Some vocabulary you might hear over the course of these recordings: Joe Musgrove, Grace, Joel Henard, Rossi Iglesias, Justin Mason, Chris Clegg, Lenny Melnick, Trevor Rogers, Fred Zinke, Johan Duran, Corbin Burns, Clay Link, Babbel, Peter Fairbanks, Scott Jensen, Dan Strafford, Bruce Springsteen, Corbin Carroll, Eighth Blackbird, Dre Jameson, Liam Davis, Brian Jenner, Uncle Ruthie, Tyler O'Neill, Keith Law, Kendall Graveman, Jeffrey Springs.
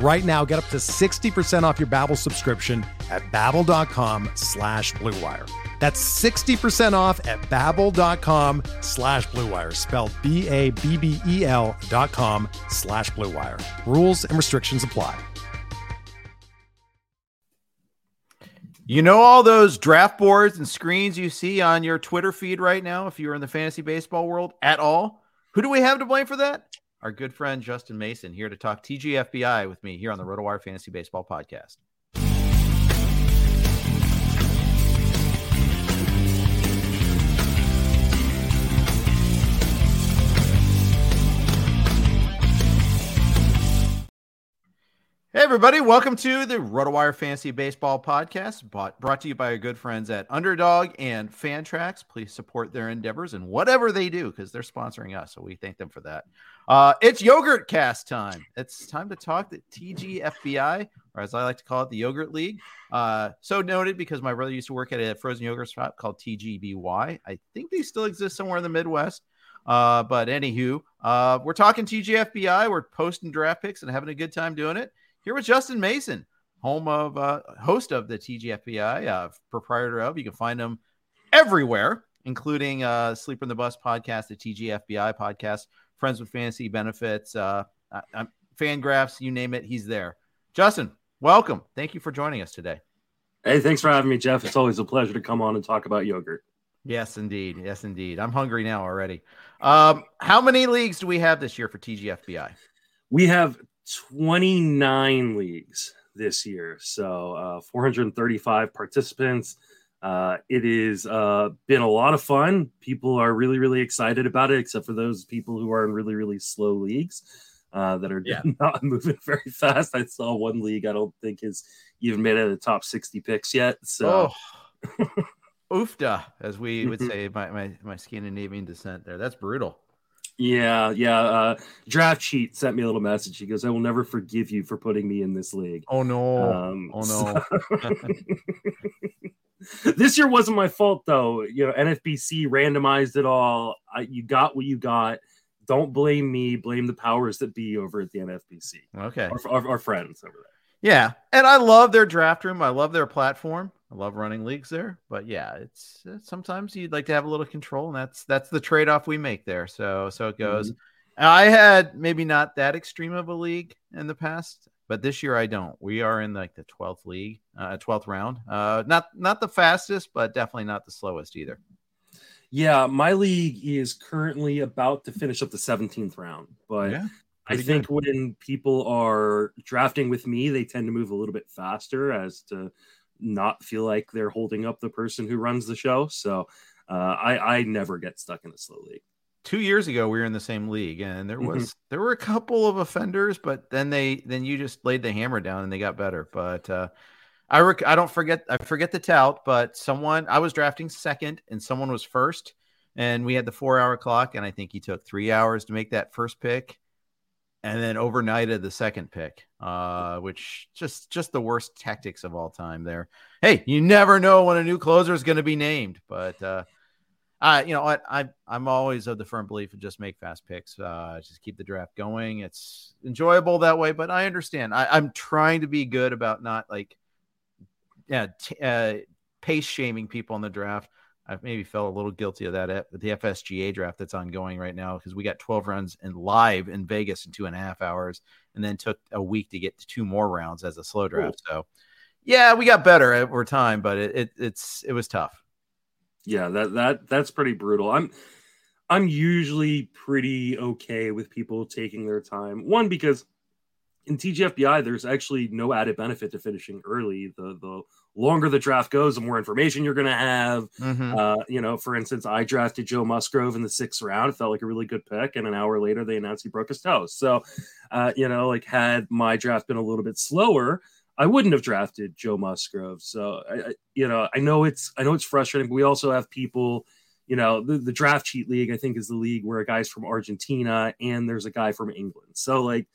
Right now, get up to 60% off your Babbel subscription at babbel.com/BlueWire. That's 60% off at babbel.com/BlueWire, spelled BABBEL.com/BlueWire. Rules and restrictions apply. You know all those draft boards and screens you see on your Twitter feed right now, if you're in the fantasy baseball world at all? Who do we have to blame for that? Our good friend Justin Mason, here to talk TGFBI with me here on the RotoWire Fantasy Baseball Podcast. Hey, everybody. Welcome to the RotoWire Fantasy Baseball Podcast, brought to you by our good friends at Underdog and Fantrax. Please support their endeavors and whatever they do, because they're sponsoring us, so we thank them for that. It's Yogurt Cast time. It's time to talk the TGFBI, or as I like to call it, the Yogurt League. So noted because my brother used to work at a frozen yogurt shop called TGBY. I think they still exist somewhere in the Midwest. But anywho, we're talking TGFBI. We're posting draft picks and having a good time doing it. Here with Justin Mason, host of the TGFBI, proprietor of. You can find him everywhere, including Sleeper in the Bus podcast, the TGFBI podcast, Friends with Fantasy Benefits, Fangraphs, you name it, he's there. Justin, welcome. Thank you for joining us today. Hey, thanks for having me, Jeff. It's always a pleasure to come on and talk about yogurt. Yes, indeed. Yes, indeed. I'm hungry now already. How many leagues do we have this year for TGFBI? We have 29 leagues this year, so 435 participants. It has been a lot of fun. People are really, really excited about it, except for those people who are in really, really slow leagues that are not moving very fast. I saw one league I don't think has even made it to the top 60 picks yet. So, oofda, as we would say, my Scandinavian descent there. That's brutal. Yeah. Draft Cheat sent me a little message. He goes, "I will never forgive you for putting me in this league." Oh, no. So... This year wasn't my fault, though. You know, NFBC randomized it all. You got what you got. Don't blame me. Blame the powers that be over at the NFBC. Okay. Our friends over there. Yeah. And I love their draft room. I love their platform. I love running leagues there, but yeah, it's sometimes you'd like to have a little control, and that's the trade-off we make there. So it goes. Mm-hmm. I had maybe not that extreme of a league in the past, but this year I don't. We are in like the 12th league, 12th round. Not the fastest, but definitely not the slowest either. Yeah, my league is currently about to finish up the 17th round, but I think when people are drafting with me, they tend to move a little bit faster as to not feel like they're holding up the person who runs the show. So I never get stuck in a slow league. 2 years ago, we were in the same league, and there were a couple of offenders, but then you just laid the hammer down and they got better. But I forget the tout, but I was drafting second and someone was first, and we had the 4 hour clock. And I think he took 3 hours to make that first pick, and then overnighted the second pick, which just the worst tactics of all time there. Hey, you never know when a new closer is going to be named, but you know what? I'm always of the firm belief of just make fast picks. Just keep the draft going. It's enjoyable that way, but I understand. I'm trying to be good about not like pace shaming people in the draft. I maybe felt a little guilty of that at the FSGA draft that's ongoing right now, because we got 12 rounds and live in Vegas in 2.5 hours, and then took a week to get to two more rounds as a slow draft. Cool. So, yeah, we got better over time, but it was tough. Yeah, that's pretty brutal. I'm I'm usually pretty okay with people taking their time. One, because in TGFBI, there's actually no added benefit to finishing early. The longer the draft goes, the more information you're going to have. Mm-hmm. You know, for instance, I drafted Joe Musgrove in the 6th round. It felt like a really good pick. And an hour later, they announced he broke his toe. So, you know, like had my draft been a little bit slower, I wouldn't have drafted Joe Musgrove. So, I know it's frustrating, but we also have people, you know, the draft cheat league, I think, is the league where a guy's from Argentina and there's a guy from England. So like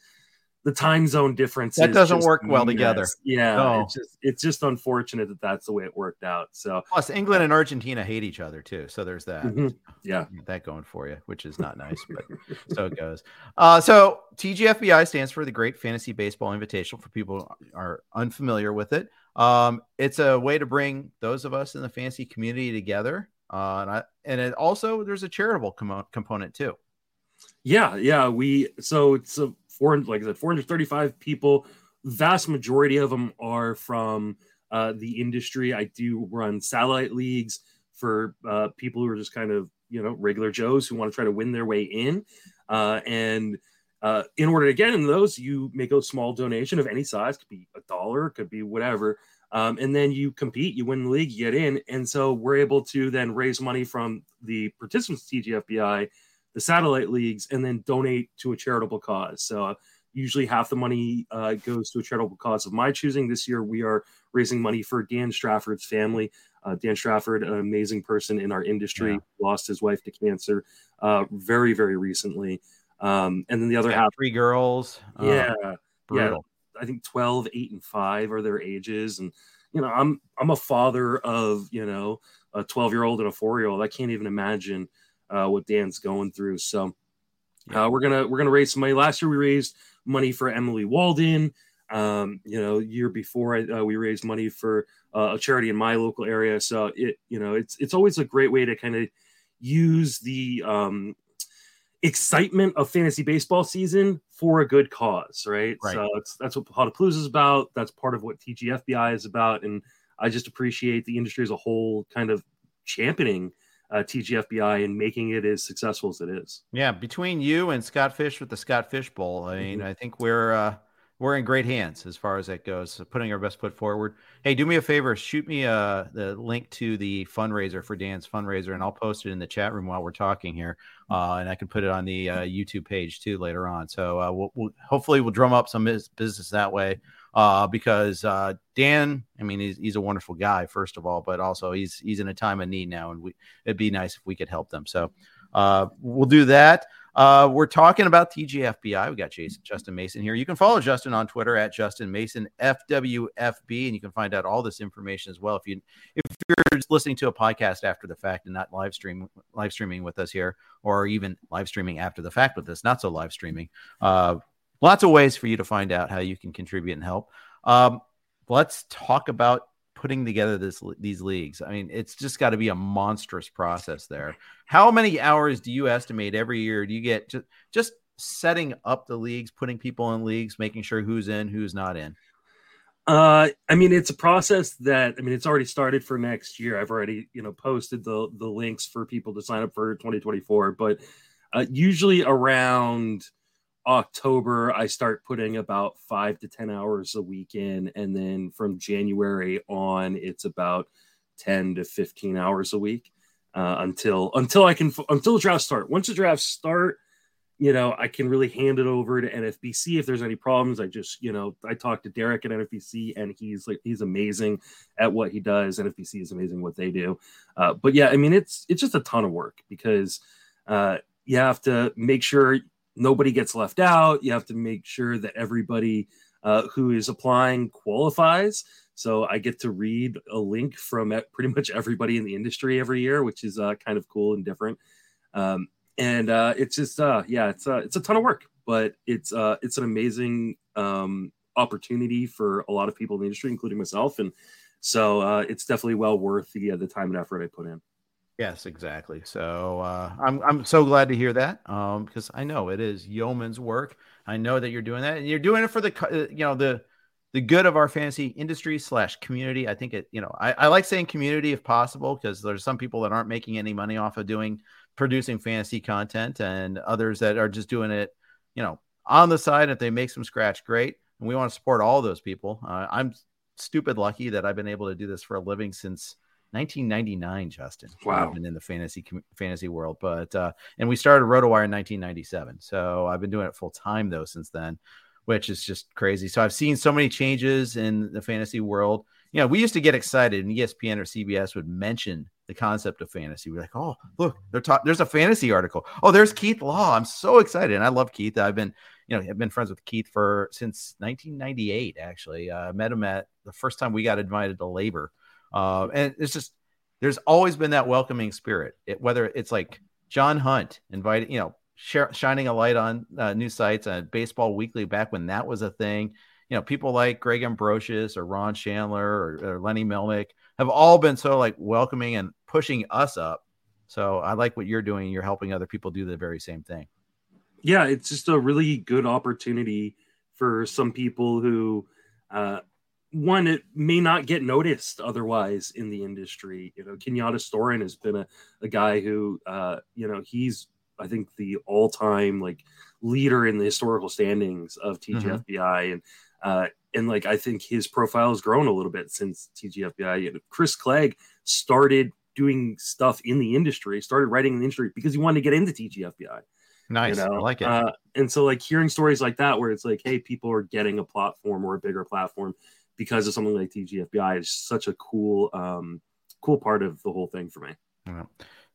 the time zone difference, that doesn't work well together. Yeah. No. It's just unfortunate that that's the way it worked out. So plus England and Argentina hate each other too. So there's that, mm-hmm. Yeah, that going for you, which is not nice, but so it goes. So TGFBI stands for the Great Fantasy Baseball Invitational for people who are unfamiliar with it. It's a way to bring those of us in the fantasy community together. And it also, there's a charitable component too. Yeah. So it's a, like I said, 435 people. Vast majority of them are from the industry. I do run satellite leagues for people who are just kind of, you know, regular Joes who want to try to win their way in. And in order to get in those, you make a small donation of any size. Could be $1, could be whatever. And then you compete, you win the league, you get in. And so we're able to then raise money from the participants of TGFBI, the satellite leagues, and then donate to a charitable cause. So usually half the money goes to a charitable cause of my choosing. This year, we are raising money for Dan Strafford's family. Dan Strafford, an amazing person in our industry, lost his wife to cancer very, very recently. And then the other half, 3 girls. Brutal. Yeah, I think 12, 8, and 5 are their ages. And, you know, I'm a father of, you know, a 12-year-old and a 4-year-old. I can't even imagine what Dan's going through. So we're gonna raise some money. Last year we raised money for Emily Walden. You know, year before we raised money for a charity in my local area. So it's always a great way to kind of use the excitement of fantasy baseball season for a good cause, right? So that's what Hottapalooza is about. That's part of what TGFBI is about, and I just appreciate the industry as a whole kind of championing TGFBI and making it as successful as it is. Yeah, between you and Scott Fish with the Scott Fish Bowl, I mean, mm-hmm. I think we're in great hands as far as that goes. So putting our best foot forward. Hey, do me a favor, shoot me the link to the fundraiser for Dan's fundraiser, and I'll post it in the chat room while we're talking here, and I can put it on the YouTube page too later on. So we'll hopefully drum up some business that way. Because Dan, I mean, he's a wonderful guy, first of all, but also he's in a time of need now, and it'd be nice if we could help them. So we'll do that. We're talking about TGFBI. We got Justin Mason here. You can follow Justin on Twitter at Justin Mason FWFB, and you can find out all this information as well. If you're listening to a podcast after the fact and not live streaming with us here, or even live streaming after the fact with us, not so live streaming. Lots of ways for you to find out how you can contribute and help. Let's talk about putting together these leagues. I mean, it's just got to be a monstrous process there. How many hours do you estimate every year? Do you get just setting up the leagues, putting people in leagues, making sure who's in, who's not in? I mean, it's a process that, I mean, it's already started for next year. I've already, you know, posted the links for people to sign up for 2024, but usually around October, I start putting about 5 to 10 hours a week in, and then from January on, it's about 10 to 15 hours a week until the drafts start. Once the drafts start, you know, I can really hand it over to NFBC if there's any problems. I just, you know, I talked to Derek at NFBC, and he's amazing at what he does. NFBC is amazing at what they do, but yeah, I mean, it's just a ton of work because you have to make sure nobody gets left out. You have to make sure that everybody who is applying qualifies. So I get to read a link from pretty much everybody in the industry every year, which is kind of cool and different. It's just, it's a ton of work, but it's an amazing opportunity for a lot of people in the industry, including myself. And so it's definitely well worth the time and effort I put in. Yes, exactly. So I'm so glad to hear that because I know it is yeoman's work. I know that you're doing that, and you're doing it for the good of our fantasy industry / community. I think I like saying community if possible because there's some people that aren't making any money off of doing producing fantasy content, and others that are just doing it, you know, on the side. If they make some scratch, great. And we want to support all those people. I'm stupid lucky that I've been able to do this for a living since 1999, Justin. Wow. I've been in the fantasy world, but and we started RotoWire in 1997. So I've been doing it full time though since then, which is just crazy. So I've seen so many changes in the fantasy world. You know, we used to get excited, and ESPN or CBS would mention the concept of fantasy. We're like, oh, look, there's a fantasy article. Oh, there's Keith Law. I'm so excited. And I love Keith. I've been friends with Keith since 1998, actually. I met him at the first time we got invited to Labor. And it's just, there's always been that welcoming spirit, whether it's like John Hunt invited, you know, shining a light on new sites, Baseball Weekly back when that was a thing. You know, people like Greg Ambrosius or Ron Chandler or Lenny Melnick have all been so like welcoming and pushing us up. So I like what you're doing. You're helping other people do the very same thing. Yeah, it's just a really good opportunity for some people who, one, it may not get noticed otherwise in the industry. You know, Kenyatta Storin has been a guy who, you know, he's, I think, the all-time like leader in the historical standings of TGFBI. Mm-hmm. And like, I think his profile has grown a little bit since TGFBI. And Chris Clegg started doing stuff in the industry, started writing in the industry because he wanted to get into TGFBI. Nice. You know? I like it. And so like hearing stories like that, where it's like, hey, people are getting a platform or a bigger platform because of something like TGFBI, is such a cool, cool part of the whole thing for me. Yeah.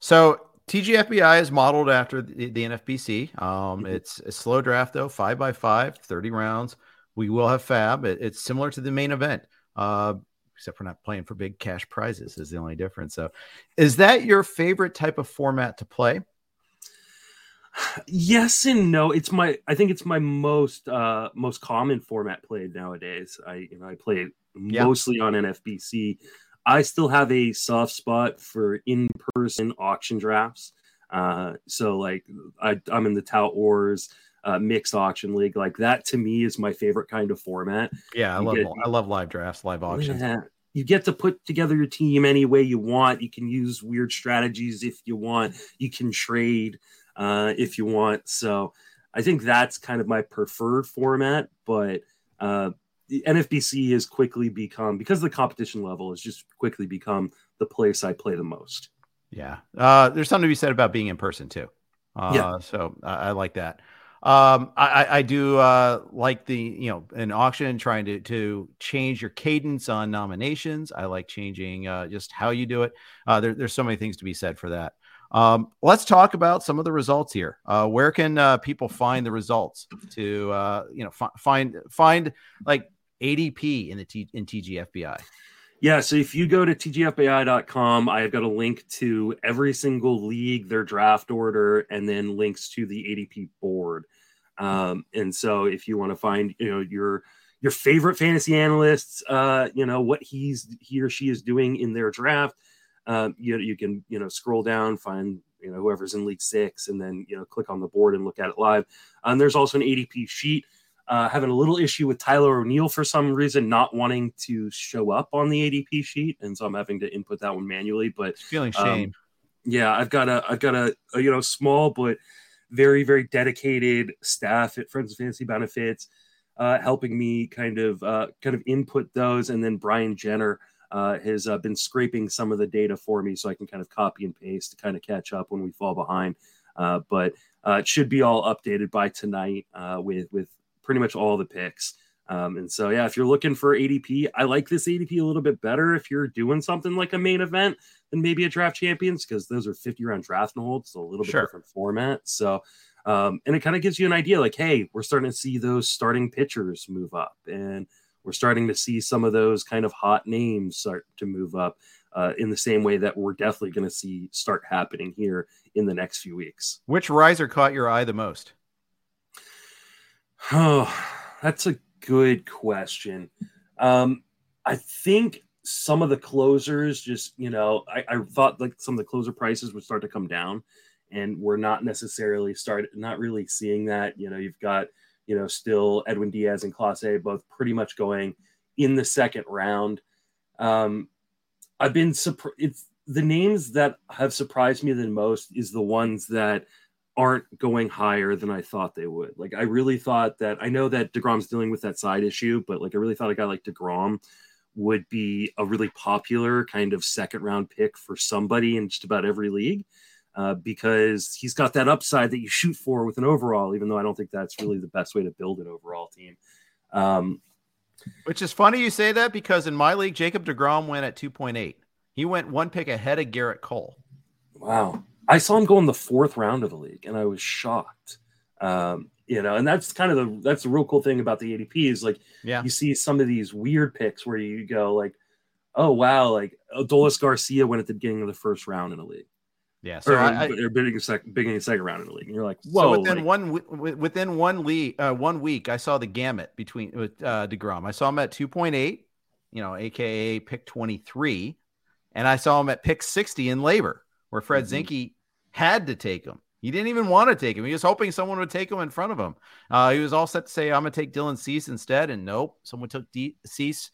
So TGFBI is modeled after the NFBC. It's a slow draft though, 5x5, 30 rounds. We will have fab. It's similar to the main event, except we're not playing for big cash prizes is the only difference. So is that your favorite type of format to play? Yes and no. I think it's my most common format played nowadays. I play it mostly on NFBC. I still have a soft spot for in-person auction drafts. So like I'm in the Tout Wars mixed auction league. Like that to me is my favorite kind of format. Yeah, I love live drafts, live auctions. Yeah. You get to put together your team any way you want. You can use weird strategies if you want. You can trade if you want. So I think that's kind of my preferred format, but the NFBC has quickly become, because the competition level has just quickly become the place I play the most. Yeah. There's something to be said about being in person too. Yeah. So I like that. I do like the, you know, an auction, trying to change your cadence on nominations. I like changing just how you do it. There's so many things to be said for that. Let's talk about some of the results here. Where can people find the results to find like ADP in the TGFBI? Yeah, so if you go to tgfbi.com, I've got a link to every single league, their draft order, and then links to the ADP board. And so if you want to find, you know, your favorite fantasy analysts, you know, what he or she is doing in their draft. You can, you know, scroll down, find, you know, whoever's in League 6, and then, you know, click on the board and look at it live. And there's also an ADP sheet. Having a little issue with Tyler O'Neill for some reason not wanting to show up on the ADP sheet, and so I'm having to input that one manually. But feeling shame. Yeah, I've got a you know, small but very, very dedicated staff at Friends of Fantasy Benefits helping me kind of input those, and then Brian Jenner has been scraping some of the data for me so I can kind of copy and paste to kind of catch up when we fall behind. But it should be all updated by tonight with pretty much all the picks. And so, yeah, if you're looking for ADP, I like this ADP a little bit better if you're doing something like a main event than maybe a Draft Champions, because those are 50-round draft and holds, so a little bit different format. So, and it kind of gives you an idea like, hey, we're starting to see those starting pitchers move up, and we're starting to see some of those kind of hot names start to move up in the same way that we're definitely going to see start happening here in the next few weeks. Which riser caught your eye the most? Oh, that's a good question. I think some of the closers just, you know, I thought like some of the closer prices would start to come down, and we're not necessarily not really seeing that. You know, you've got, you know, still Edwin Diaz and Class A both pretty much going in the second round. I've been surprised. the names that have surprised me the most is the ones that aren't going higher than I thought they would. Like, I really thought that, I know that DeGrom's dealing with that side issue, but like, I really thought a guy like DeGrom would be a really popular kind of second round pick for somebody in just about every league, because he's got that upside that you shoot for with an overall, even though I don't think that's really the best way to build an overall team. Which is funny you say that, because in my league, Jacob DeGrom went at 2.8. He went one pick ahead of Garrett Cole. Wow. I saw him go in the fourth round of the league, and I was shocked. And that's kind of that's the real cool thing about the ADP is, like, you see some of these weird picks where you go like, oh, wow, like Adolis Garcia went at the beginning of the first round in a league. Yeah. So they're beginning second round in the league. And you're like, whoa. So within 1 week, I saw the gamut with DeGrom. I saw him at 2.8, AKA pick 23. And I saw him at pick 60 in Labor, where Fred Zinke had to take him. He didn't even want to take him. He was hoping someone would take him in front of him. He was all set to say, I'm going to take Dylan Cease instead. And nope, someone took Cease.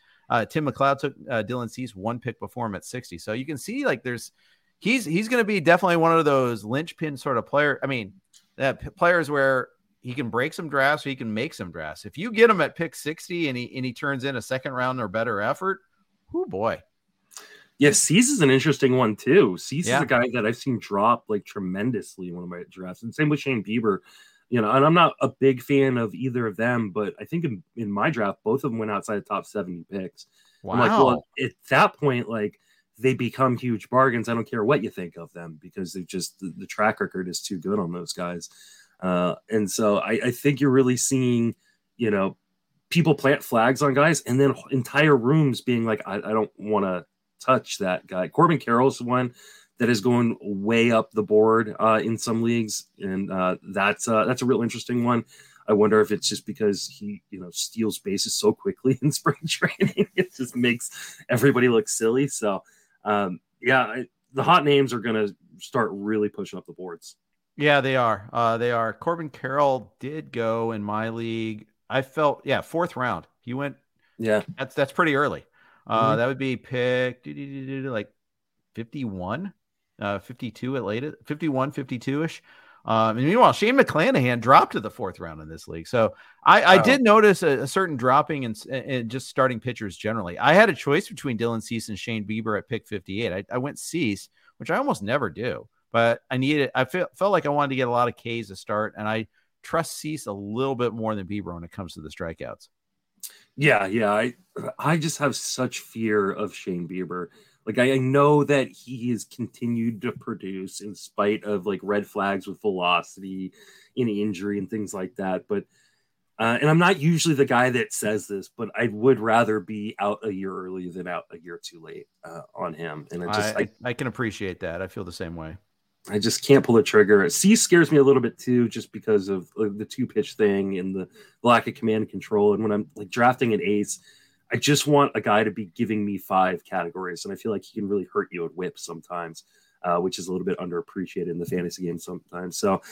Tim McLeod took Dylan Cease one pick before him at 60. So you can see, like, he's going to be definitely one of those linchpin sort of player. I mean, players where he can break some drafts or he can make some drafts. If you get him at pick 60 and he turns in a second round or better effort, oh boy. Yeah, Cease is an interesting one, too. Cease is a guy that I've seen drop, like, tremendously in one of my drafts. And same with Shane Bieber. And I'm not a big fan of either of them, but I think in my draft, both of them went outside the top 70 picks. Wow. I'm like, well, at that point, like, they become huge bargains. I don't care what you think of them, because they've just the track record is too good on those guys. And so I think you're really seeing, people plant flags on guys and then entire rooms being like, I don't want to touch that guy. Corbin Carroll's one that is going way up the board in some leagues, and that's a real interesting one. I wonder if it's just because he steals bases so quickly in spring training, it just makes everybody look silly. So the hot names are going to start really pushing up the boards. Yeah, they are. Corbin Carroll did go in my league. I felt fourth round. He went. Yeah, that's pretty early. That would be pick like 51, 52 at latest, 51, 52-ish. And meanwhile, Shane McClanahan dropped to the fourth round in this league. So I did notice a certain dropping and just starting pitchers generally. I had a choice between Dylan Cease and Shane Bieber at pick 58. I went Cease, which I almost never do, but I felt like I wanted to get a lot of Ks to start, and I trust Cease a little bit more than Bieber when it comes to the strikeouts. Yeah. I just have such fear of Shane Bieber. Like, I know that he has continued to produce in spite of, like, red flags with velocity and injury and things like that. But, and I'm not usually the guy that says this, but I would rather be out a year early than out a year too late on him. And I can appreciate that. I feel the same way. I just can't pull the trigger. C scares me a little bit too, just because of the two pitch thing and the lack of command and control. And when I'm, like, drafting an ace, I just want a guy to be giving me five categories. And I feel like he can really hurt you at whip sometimes, which is a little bit underappreciated in the fantasy game sometimes. So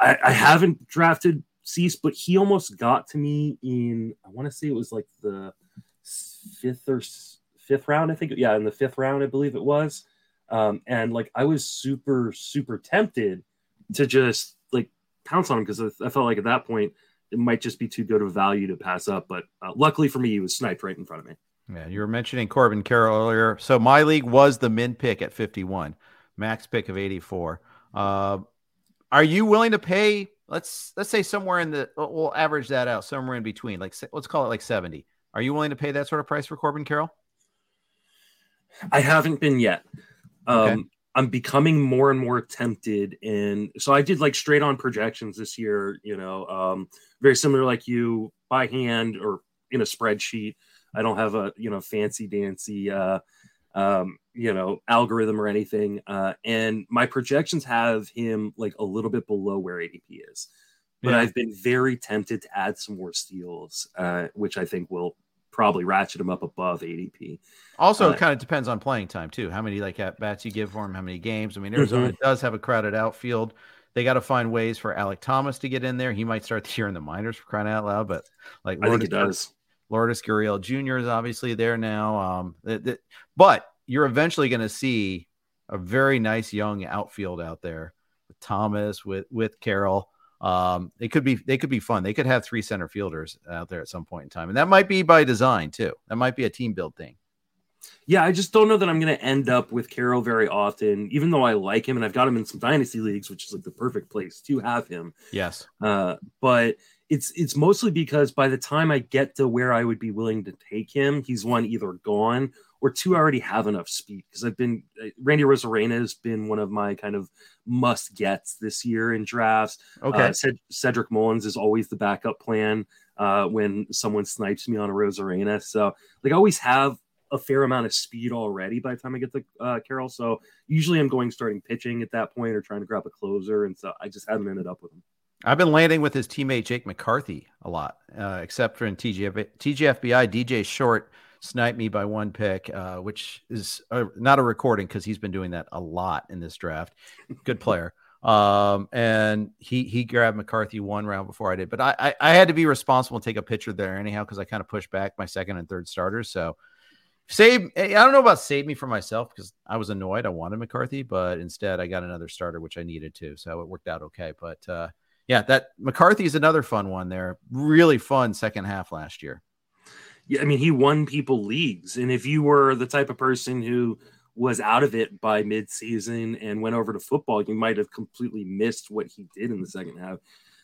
I haven't drafted Cease, but he almost got to me in, I want to say it was like the fifth round. I think, in the fifth round, I believe it was. And like, I was super, super tempted to just, like, pounce on him, because I felt like at that point it might just be too good of value to pass up. But luckily for me, he was sniped right in front of me. Yeah, you were mentioning Corbin Carroll earlier. So my league was the min pick at 51, max pick of 84. Are you willing to pay? Let's say somewhere we'll average that out somewhere in between. Like, let's call it like 70. Are you willing to pay that sort of price for Corbin Carroll? I haven't been yet. Okay. I'm becoming more and more tempted. And so I did, like, straight on projections this year, very similar, like you, by hand or in a spreadsheet. I don't have a, fancy dancy, algorithm or anything. And my projections have him, like, a little bit below where ADP is, but I've been very tempted to add some more steals, which I think will probably ratchet him up above ADP. Also, it kind of depends on playing time too. How many, like, at bats you give for him, how many games. I mean, Arizona does have a crowded outfield. They got to find ways for Alek Thomas to get in there. He might start the year in the minors, for crying out loud, but like, I think he does. Lourdes Gurriel Jr. is obviously there now. But you're eventually going to see a very nice young outfield out there with Thomas, with Carroll. They could be fun. They could have three center fielders out there at some point in time. And that might be by design too. That might be a team build thing. Yeah. I just don't know that I'm going to end up with Carroll very often, even though I like him and I've got him in some dynasty leagues, which is like the perfect place to have him. Yes. But it's mostly because by the time I get to where I would be willing to take him, he's one either gone or two, I already have enough speed because Randy Rosarena has been one of my kind of must gets this year in drafts. Okay. Cedric Mullins is always the backup plan when someone snipes me on a Rosarena. So like I always have a fair amount of speed already by the time I get to Carroll. So usually I'm going starting pitching at that point or trying to grab a closer. And so I just haven't ended up with him. I've been landing with his teammate, Jake McCarthy, a lot, except for in TGFBI, DJ Short sniped me by one pick, which is not a recording because he's been doing that a lot in this draft. Good player. And he grabbed McCarthy one round before I did, but I had to be responsible and take a pitcher there anyhow because I kind of pushed back my second and third starters. So I don't know about save me for myself because I was annoyed. I wanted McCarthy, but instead I got another starter, which I needed to. So it worked out okay. But yeah, that McCarthy is another fun one there. Really fun second half last year. Yeah, I mean, he won people leagues. And if you were the type of person who was out of it by midseason and went over to football, you might have completely missed what he did in the second half.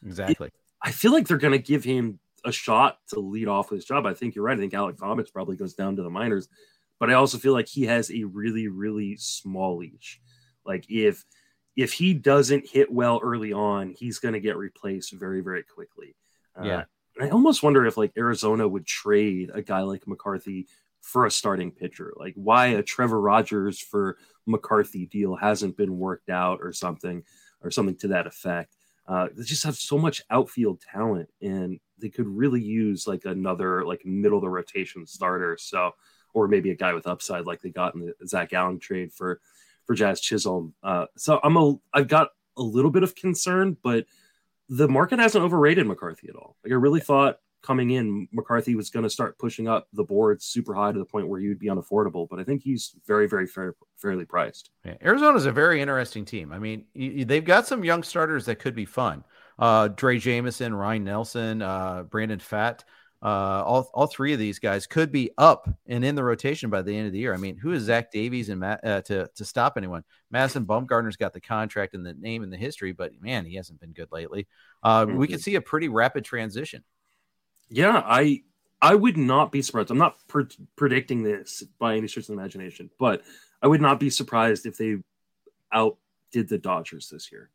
Exactly. I feel like they're going to give him a shot to lead off with his job. I think you're right. I think Alek Thomas probably goes down to the minors. But I also feel like he has a really, really small leash. Like if he doesn't hit well early on, he's going to get replaced very, very quickly. Yeah. I almost wonder if like Arizona would trade a guy like McCarthy for a starting pitcher, like why a Trevor Rogers for McCarthy deal hasn't been worked out or something to that effect. They just have so much outfield talent and they could really use like another like middle of the rotation starter. So, or maybe a guy with upside like they got in the Zach Allen trade for Jazz Chisholm. I've got a little bit of concern, but the market hasn't overrated McCarthy at all. Like I really thought coming in, McCarthy was going to start pushing up the board super high to the point where he would be unaffordable. But I think he's very, very fairly priced. Yeah. Arizona's a very interesting team. I mean, they've got some young starters that could be fun. Dre Jameson, Ryan Nelson, Brandon Pfatt, all three of these guys could be up and in the rotation by the end of the year. I mean, who is Zach Davies and to stop anyone? Madison Bumgarner's got the contract and the name and the history, but man, he hasn't been good lately. We could see a pretty rapid transition. Yeah, I would not be surprised. I'm not predicting this by any stretch of imagination, but I would not be surprised if they outdid the Dodgers this year.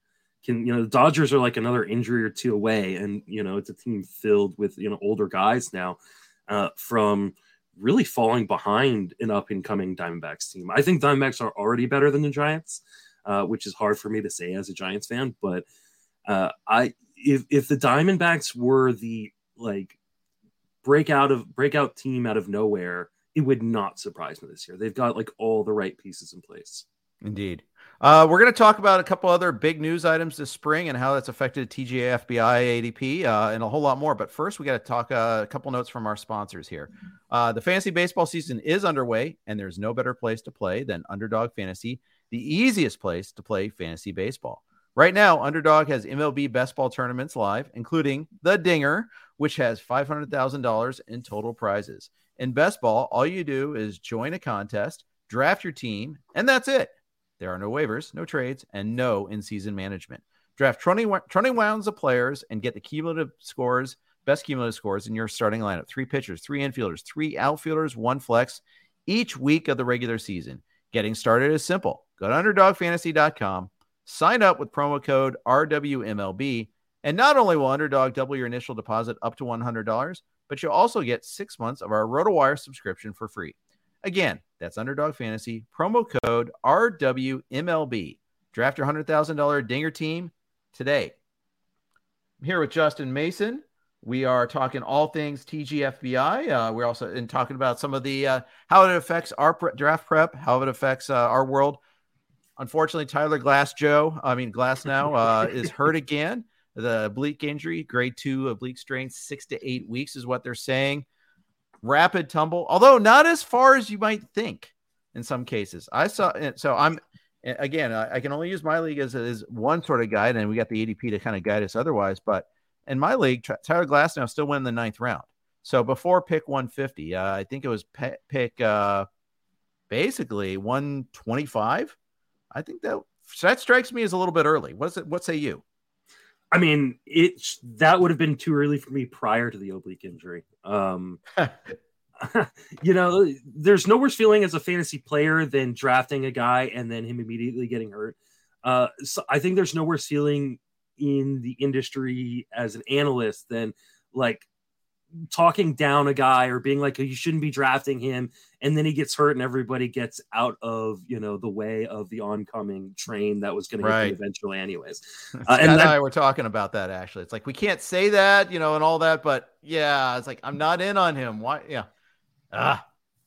The Dodgers are like another injury or two away, and it's a team filled with older guys now from really falling behind an up and coming Diamondbacks team. I think Diamondbacks are already better than the Giants, which is hard for me to say as a Giants fan. But if the Diamondbacks were the like breakout team out of nowhere, it would not surprise me this year. They've got like all the right pieces in place. Indeed. We're going to talk about a couple other big news items this spring and how that's affected TGFBI ADP and a whole lot more. But first, we got to talk a couple notes from our sponsors here. The fantasy baseball season is underway, and there's no better place to play than Underdog Fantasy, the easiest place to play fantasy baseball. Right now, Underdog has MLB best ball tournaments live, including the Dinger, which has $500,000 in total prizes. In best ball, all you do is join a contest, draft your team, and that's it. There are no waivers, no trades, and no in-season management. Draft 20 rounds of players and get the best cumulative scores in your starting lineup. 3 pitchers, 3 infielders, 3 outfielders, 1 flex each week of the regular season. Getting started is simple. Go to underdogfantasy.com, sign up with promo code RWMLB, and not only will Underdog double your initial deposit up to $100, but you'll also get 6 months of our RotoWire subscription for free. Again, that's Underdog Fantasy, promo code RWMLB. Draft your $100,000 Dinger team today. I'm here with Justin Mason. We are talking all things TGFBI. We're also talking about some of the how it affects our draft prep, how it affects our world. Unfortunately, Tyler Glass now is hurt again. The oblique injury, grade 2 oblique strain, 6 to 8 weeks is what they're saying. Rapid tumble, although not as far as you might think in some cases. I saw, so I'm again, I can only use my league as one sort of guide, and we got the ADP to kind of guide us otherwise. But in my league, Tyler Glasnow still went in the ninth round. So before pick 150, I think it was pick basically 125. I think that strikes me as a little bit early. What say you? I mean, that would have been too early for me prior to the oblique injury. You know, there's no worse feeling as a fantasy player than drafting a guy and then him immediately getting hurt. So I think there's no worse feeling in the industry as an analyst than like talking down a guy or being like, oh, you shouldn't be drafting him. And then he gets hurt and everybody gets out of, you know, the way of the oncoming train that was going to hit him eventually anyways. And I were talking about that, actually. It's like, we can't say that, you know, and all that, but yeah, it's like, I'm not in on him. Why? Yeah.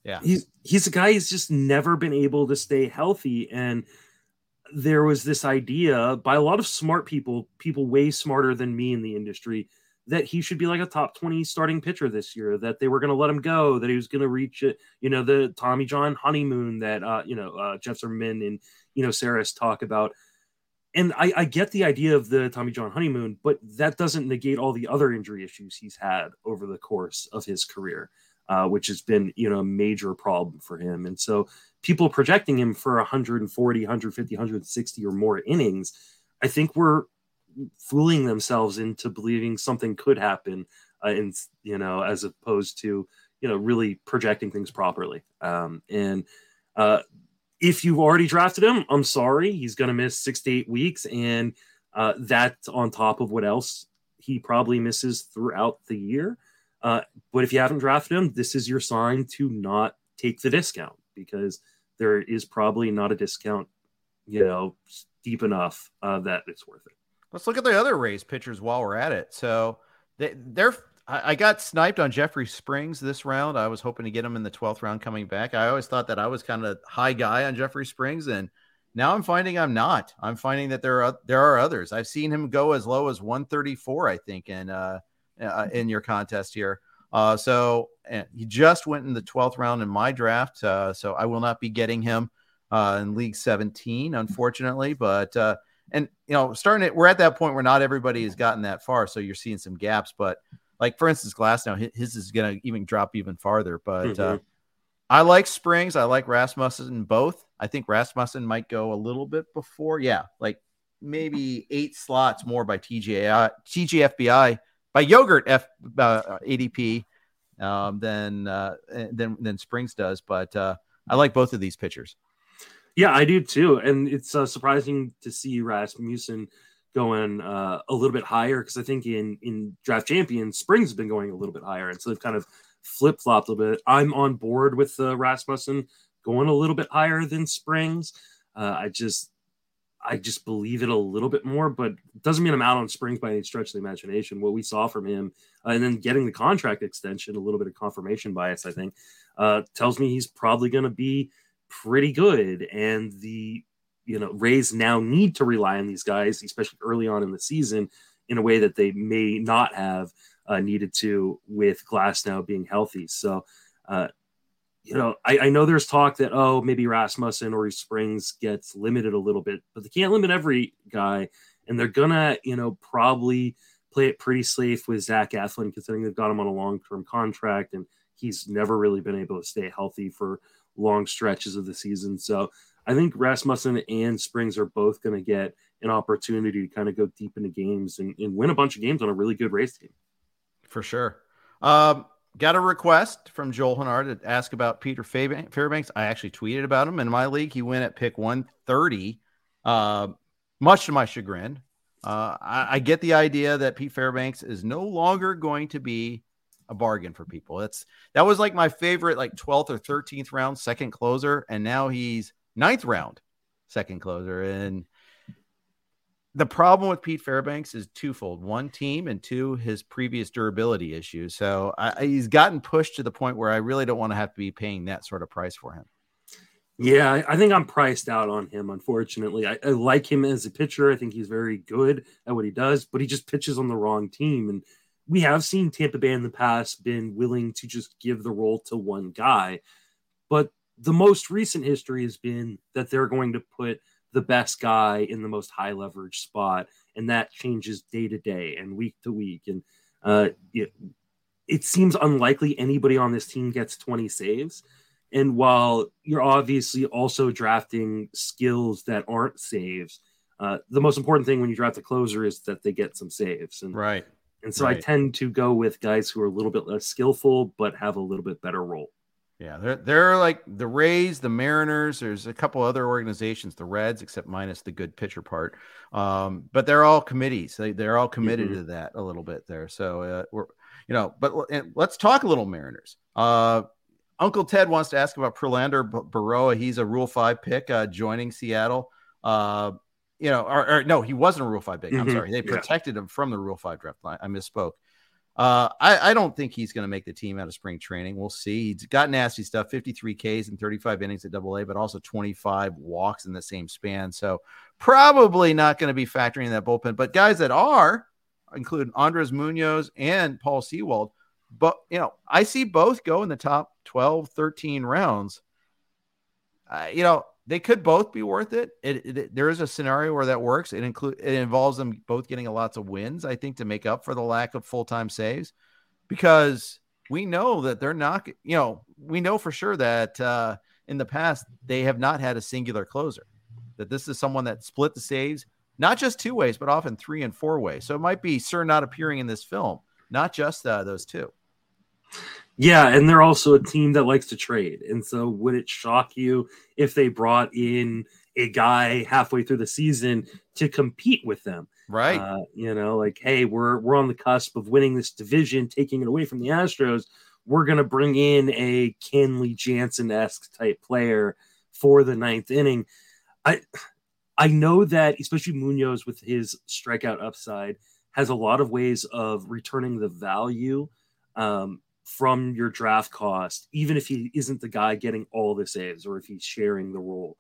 Yeah. He's a guy who's just never been able to stay healthy. And there was this idea by a lot of smart people way smarter than me in the industry, that he should be like a top 20 starting pitcher this year, that they were going to let him go, that he was going to reach, you know, the Tommy John honeymoon that, Jeff Zimmerman and, you know, Saras talk about. And I get the idea of the Tommy John honeymoon, but that doesn't negate all the other injury issues he's had over the course of his career. Which has been, you know, a major problem for him. And so people projecting him for 140, 150, 160 or more innings, I think we're fooling themselves into believing something could happen, and, you know, as opposed to, you know, really projecting things properly. And if you've already drafted him, I'm sorry, he's going to miss 6 to 8 weeks. And that's on top of what else he probably misses throughout the year. But if you haven't drafted him, this is your sign to not take the discount, because there is probably not a discount, you know, deep enough that it's worth it. Let's look at the other Rays pitchers while we're at it. So I got sniped on Jeffrey Springs this round. I was hoping to get him in the 12th round coming back. I always thought that I was kind of a high guy on Jeffrey Springs, and now I'm finding I'm not. I'm finding that there are others. I've seen him go as low as 134, I think, and in your contest here. So he just went in the 12th round in my draft. So I will not be getting him in League 17, unfortunately, but, and you know, we're at that point where not everybody has gotten that far. So you're seeing some gaps, but like, for instance, Glasnow, his is going to even drop even farther, but I like Springs. I like Rasmussen both. I think Rasmussen might go a little bit before. Yeah. Like maybe 8 slots more by TGFBI. By Yogurt ADP than Springs does, but I like both of these pitchers. Yeah, I do too, and it's surprising to see Rasmussen going a little bit higher, because I think in Draft Champions, Springs has been going a little bit higher, and so they've kind of flip-flopped a little bit. I'm on board with Rasmussen going a little bit higher than Springs. I just believe it a little bit more, but it doesn't mean I'm out on Springs by any stretch of the imagination. What we saw from him and then getting the contract extension, a little bit of confirmation bias, I think, tells me he's probably going to be pretty good. And the, you know, Rays now need to rely on these guys, especially early on in the season, in a way that they may not have needed to with Glasnow being healthy. So, you know, I know there's talk that, oh, maybe Rasmussen or Springs gets limited a little bit, but they can't limit every guy. And they're going to, you know, probably play it pretty safe with Zach Eflin, considering they've got him on a long-term contract and he's never really been able to stay healthy for long stretches of the season. So I think Rasmussen and Springs are both going to get an opportunity to kind of go deep into games and win a bunch of games on a really good Rays team. For sure. Got a request from Joel Henard to ask about Peter Fairbanks. I actually tweeted about him in my league. He went at pick 130, much to my chagrin. I get the idea that Pete Fairbanks is no longer going to be a bargain for people. That was like my favorite, like 12th or 13th round, second closer. And now he's 9th round, second closer. And the problem with Pete Fairbanks is twofold: one, team, and two, his previous durability issue. So he's gotten pushed to the point where I really don't want to have to be paying that sort of price for him. Yeah, I think I'm priced out on him, unfortunately. I like him as a pitcher. I think he's very good at what he does, but he just pitches on the wrong team. And we have seen Tampa Bay in the past been willing to just give the role to one guy. But the most recent history has been that they're going to put the best guy in the most high leverage spot. And that changes day to day and week to week. And it seems unlikely anybody on this team gets 20 saves. And while you're obviously also drafting skills that aren't saves, the most important thing when you draft a closer is that they get some saves. And, right. And so right. I tend to go with guys who are a little bit less skillful, but have a little bit better role. Yeah, they're like the Rays, the Mariners, there's a couple other organizations, the Reds, except minus the good pitcher part. But they're all committees. They're all committed to that a little bit there. So, let's talk a little Mariners. Uncle Ted wants to ask about Prelander Baroa. He's a Rule 5 pick joining Seattle. He wasn't a Rule 5 pick. I'm sorry. They protected him from the Rule 5 draft line. I misspoke. I don't think he's going to make the team out of spring training. We'll see. He's got nasty stuff, 53 Ks and 35 innings at AA, but also 25 walks in the same span. So probably not going to be factoring in that bullpen. But guys that are, including Andres Munoz and Paul Seewald, but, I see both go in the top 12, 13 rounds. They could both be worth it. There is a scenario where that works. It involves them both getting lots of wins, I think, to make up for the lack of full-time saves, because we know that they're not, we know for sure that in the past they have not had a singular closer, that this is someone that split the saves, not just two ways, but often three and four ways. So it might be Sir not appearing in this film, not just those two. Yeah, and they're also a team that likes to trade. And so would it shock you if they brought in a guy halfway through the season to compete with them? Right. Hey, we're on the cusp of winning this division, taking it away from the Astros. We're going to bring in a Kenley Jansen-esque type player for the ninth inning. I know that, especially Munoz with his strikeout upside, has a lot of ways of returning the value from your draft cost, even if he isn't the guy getting all the saves or if he's sharing the role.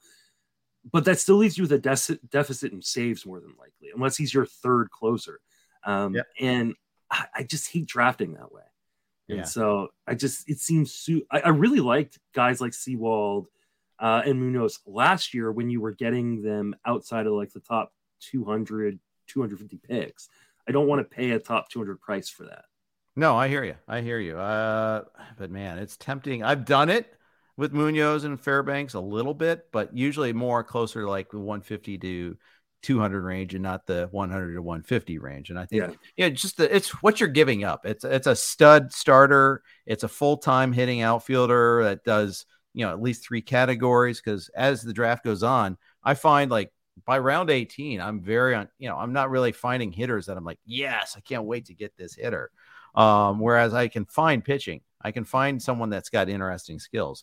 But that still leaves you with a deficit in saves more than likely, unless he's your third closer. And I just hate drafting that way. Yeah. And so I really liked guys like Seawald and Munoz last year when you were getting them outside of like the top 200, 250 picks. I don't want to pay a top 200 price for that. No, I hear you. But man, it's tempting. I've done it with Munoz and Fairbanks a little bit, but usually more closer to like the 150 to 200 range and not the 100 to 150 range. And I think, it's what you're giving up. It's a stud starter. It's a full-time hitting outfielder that does, at least three categories. Cause as the draft goes on, I find like by round 18, I'm very, I'm not really finding hitters that I'm like, yes, I can't wait to get this hitter. Whereas I can find pitching, I can find someone that's got interesting skills.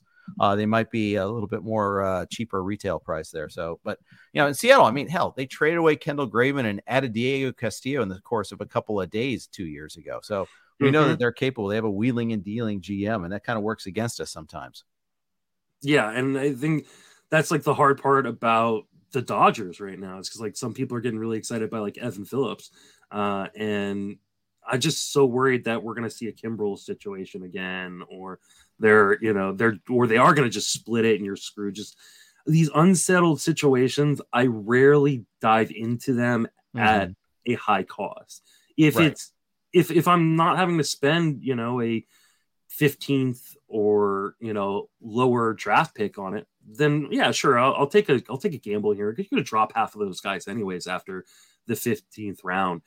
They might be a little bit more cheaper retail price there. So, but in Seattle, I mean, hell, they traded away Kendall Graveman and added Diego Castillo in the course of a couple of days 2 years ago. So we know that they're capable. They have a wheeling and dealing GM, and that kind of works against us sometimes. Yeah, and I think that's like the hard part about the Dodgers right now is because like some people are getting really excited by like Evan Phillips, and I'm just so worried that we're going to see a Kimbrel situation again, or they are going to just split it and you're screwed. Just these unsettled situations, I rarely dive into them at a high cost. If I'm not having to spend, a 15th or, lower draft pick on it, then yeah, sure. I'll take a gamble here. You're going to drop half of those guys anyways after the 15th round.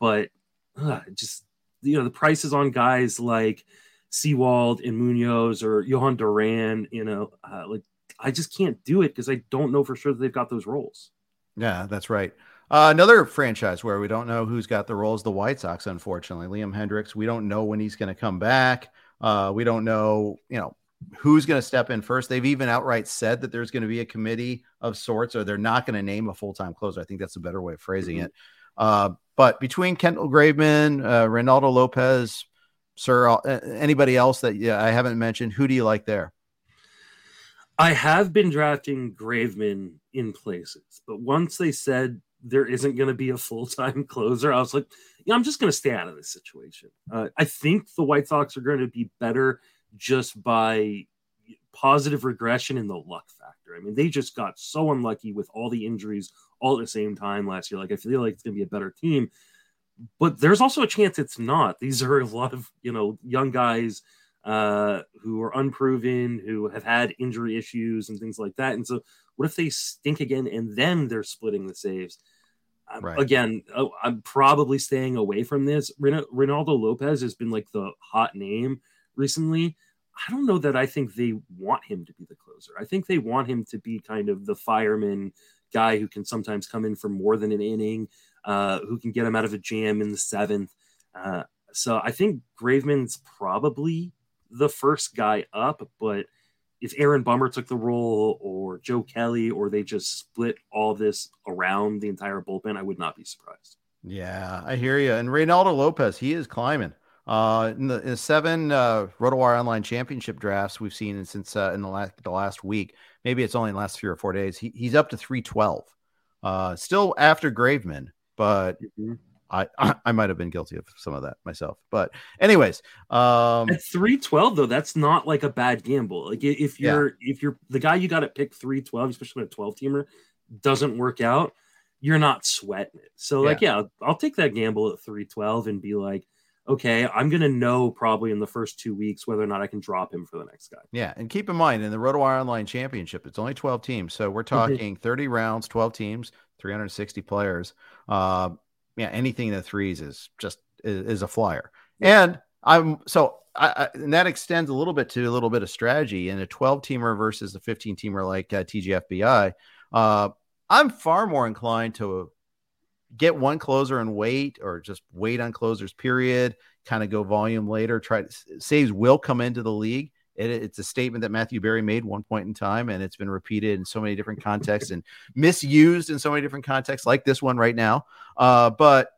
But the prices on guys like Seawald and Munoz or Johan Duran, I just can't do it because I don't know for sure that they've got those roles. Yeah, that's right. Another franchise where we don't know who's got the roles, the White Sox, unfortunately. Liam Hendricks, we don't know when he's going to come back. We don't know, who's going to step in first. They've even outright said that there's going to be a committee of sorts, or they're not going to name a full-time closer. I think that's a better way of phrasing it. But between Kendall Graveman, Reynaldo Lopez, anybody else that I haven't mentioned, who do you like there? I have been drafting Graveman in places, but once they said there isn't going to be a full-time closer, I was like, I'm just going to stay out of this situation. I think the White Sox are going to be better just by positive regression in the luck factor. I mean, they just got so unlucky with all the injuries all at the same time last year. Like, I feel like it's going to be a better team, but there's also a chance it's not. These are a lot of, you know, young guys who are unproven, who have had injury issues and things like that. And so what if they stink again and then they're splitting the saves? Right. Again, I'm probably staying away from this. Ronaldo Lopez has been like the hot name recently. I don't know that I think they want him to be the closer. I think they want him to be kind of the fireman guy who can sometimes come in for more than an inning, who can get him out of a jam in the seventh. So I think Graveman's probably the first guy up, but if Aaron Bummer took the role or Joe Kelly, or they just split all this around the entire bullpen, I would not be surprised. Yeah, I hear you. And Reynaldo Lopez, he is climbing. In the 7 RotoWire online championship drafts we've seen since in the last week, maybe it's only in the last 3 or 4 days, he's up to 312, still after Graveman, but mm-hmm. I might have been guilty of some of that myself, but anyways, at 312 though, that's not like a bad gamble. Like if you're the guy you got to pick 312, especially when a 12 teamer doesn't work out, you're not sweating it. So like, I'll take that gamble at 312 and be like, okay, I'm going to know probably in the first 2 weeks whether or not I can drop him for the next guy. Yeah. And keep in mind, in the RotoWire Online Championship, it's only 12 teams. So we're talking 30 rounds, 12 teams, 360 players. Anything in the threes is just is a flyer. And and that extends a little bit of strategy in a 12 teamer versus a 15 teamer like TGFBI. I'm far more inclined to get one closer and wait, or just wait on closers, period. Kind of go volume later. Saves will come into the league. It's a statement that Matthew Berry made one point in time, and it's been repeated in so many different contexts and misused in so many different contexts, like this one right now. But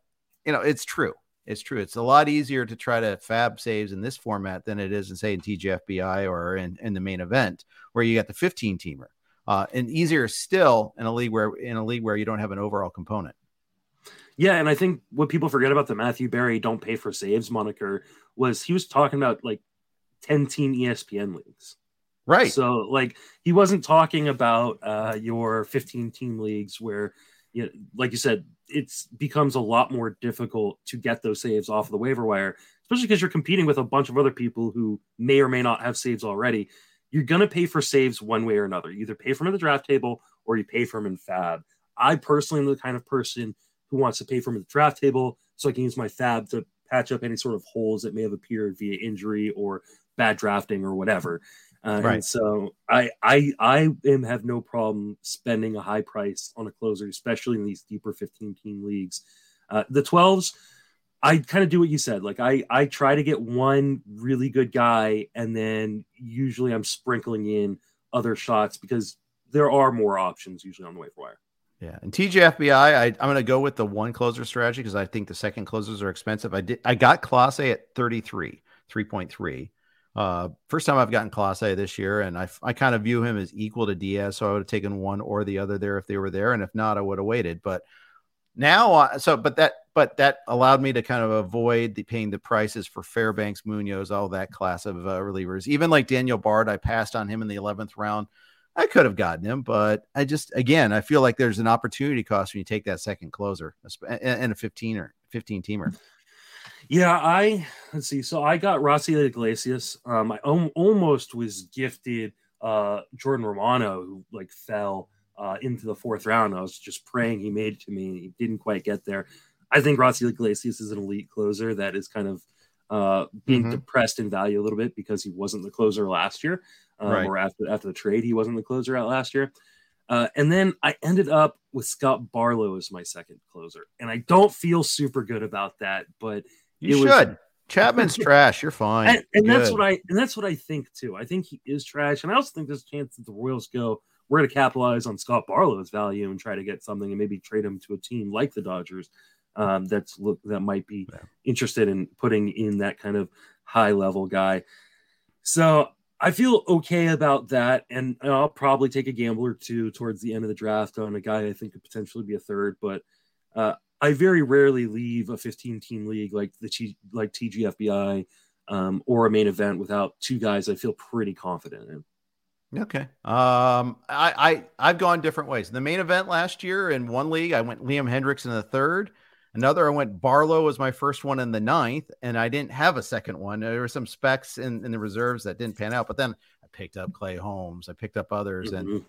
you know, it's true. It's true. It's a lot easier to try to fab saves in this format than it is in, say, in TGFBI or in the main event where you got the 15 teamer, and easier still in a league where you don't have an overall component. Yeah, and I think what people forget about the Matthew Berry don't pay for saves moniker was he was talking about like 10-team ESPN leagues. Right. So like he wasn't talking about your 15-team leagues where, you know, like you said, it becomes a lot more difficult to get those saves off the waiver wire, especially because you're competing with a bunch of other people who may or may not have saves already. You're going to pay for saves one way or another. You either pay for them at the draft table or you pay for them in fab. I personally am the kind of person who wants to pay for him at the draft table so I can use my fab to patch up any sort of holes that may have appeared via injury or bad drafting or whatever. Right. And so I have no problem spending a high price on a closer, especially in these deeper 15-team leagues. The 12s, I kind of do what you said. Like I try to get one really good guy, and then usually I'm sprinkling in other shots because there are more options usually on the waiver wire. Yeah, and TGFBI, I'm going to go with the one closer strategy because I think the second closers are expensive. I got Class A at 3.3. First time I've gotten Class A this year, and I kind of view him as equal to Diaz, so I would have taken one or the other there if they were there, and if not, I would have waited. But now, that allowed me to kind of avoid paying the prices for Fairbanks, Munoz, all that class of relievers. Even like Daniel Bard, I passed on him in the 11th round. I could have gotten him, but I just, again, I feel like there's an opportunity cost when you take that second closer and a 15-teamer. Yeah, let's see. So I got Rossi Iglesias. I almost was gifted Jordan Romano, who like fell into the 4th round. I was just praying he made it to me, and he didn't quite get there. I think Rossi Iglesias is an elite closer that is kind of being depressed in value a little bit because he wasn't the closer last year. Right. Or after the trade, he wasn't the closer out last year. And then I ended up with Scott Barlow as my second closer. And I don't feel super good about that, but you should. Chapman's trash. You're fine. And that's what I think too. I think he is trash. And I also think there's a chance that the Royals go, we're going to capitalize on Scott Barlow's value and try to get something and maybe trade him to a team like the Dodgers. That might be interested in putting in that kind of high level guy. So I feel okay about that, and I'll probably take a gamble or two towards the end of the draft on a guy I think could potentially be a third, but I very rarely leave a 15-team league like TGFBI or a main event without two guys I feel pretty confident in. Okay. I've gone different ways. The main event last year in one league, I went Liam Hendricks in the third. Another, I went Barlow was my first one in the ninth, and I didn't have a second one. There were some specs in the reserves that didn't pan out, but then I picked up Clay Holmes. I picked up others, and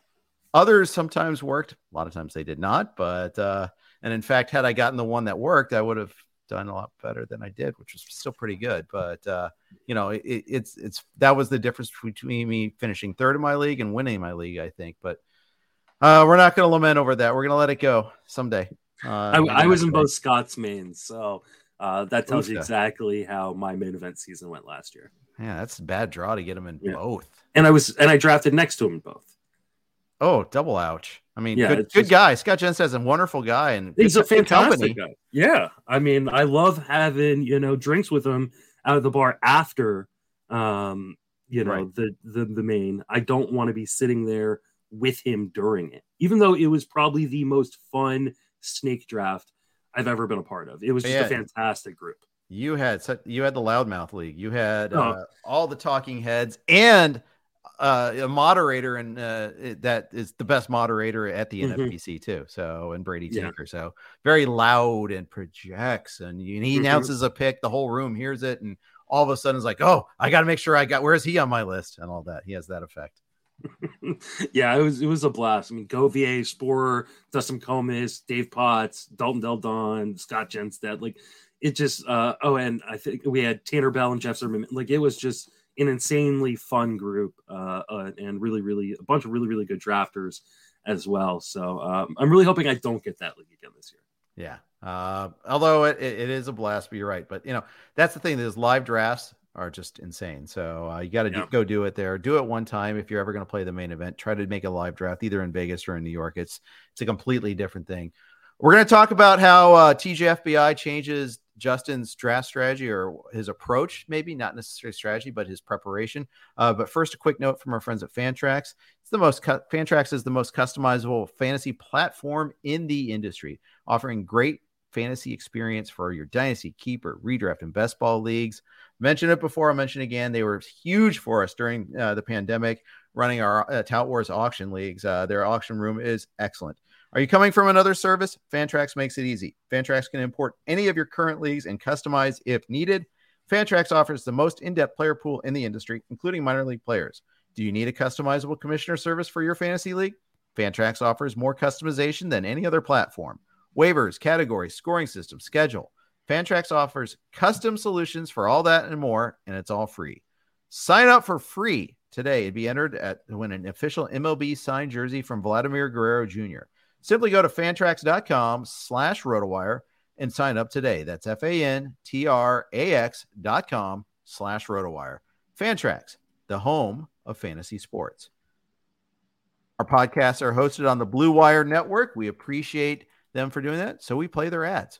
others sometimes worked. A lot of times they did not, but and in fact, had I gotten the one that worked, I would have done a lot better than I did, which was still pretty good. But you know, it's that was the difference between me finishing third in my league and winning my league, I think. But we're not going to lament over that. We're going to let it go someday. I was in both Scott's mains, so that tells you exactly how my main event season went last year. Yeah, that's a bad draw to get him in both. And I drafted next to him in both. Oh, double ouch! I mean, good guy. Scott Jensen is a wonderful guy, and he's a fantastic guy. Yeah, I mean, I love having drinks with him out of the bar after the main. I don't want to be sitting there with him during it, even though it was probably the most fun snake draft I've ever been a part of. It was just a fantastic group. You had the Loudmouth League. You had all the talking heads and a moderator, and that is the best moderator at the NFBC too. So, and Brady Tinker. So very loud and projects, and he announces a pick. The whole room hears it, and all of a sudden it's like, oh, I got to make sure where is he on my list and all that. He has that effect. Yeah, it was a blast. I mean, Govier, Sporer, Dustin Comas, Dave Potts, Dalton Del Don, Scott Jenstead. Like, it just and I think we had Tanner Bell and Jeff Zimmerman. Like, it was just an insanely fun group, and really, really a bunch of really, really good drafters as well. So I'm really hoping I don't get that league again this year. Yeah. Although it is a blast, but you're right. But that's the thing, there's live drafts are just insane. So you got to go do it there. Do it one time. If you're ever going to play the main event, try to make a live draft either in Vegas or in New York. It's a completely different thing. We're going to talk about how TGFBI changes Justin's draft strategy, or his approach, maybe not necessarily strategy, but his preparation. But first, a quick note from our friends at Fantrax. Fantrax is the most customizable fantasy platform in the industry, offering great fantasy experience for your dynasty, keeper, redraft, and best ball leagues. Mentioned it before, I'll mention it again. They were huge for us during the pandemic, running our Tout Wars auction leagues. Their auction room is excellent. Are you coming from another service? Fantrax makes it easy. Fantrax can import any of your current leagues and customize if needed. Fantrax offers the most in-depth player pool in the industry, including minor league players. Do you need a customizable commissioner service for your fantasy league? Fantrax offers more customization than any other platform. Waivers, categories, scoring system, schedule. Fantrax offers custom solutions for all that and more, and it's all free. Sign up for free today and be entered to win an official MLB signed jersey from Vladimir Guerrero Jr. Simply go to fantrax.com/RotoWire and sign up today. That's FANTRAX.com/RotoWire. Fantrax, the home of fantasy sports. Our podcasts are hosted on the Blue Wire Network. We appreciate them for doing that, so we play their ads.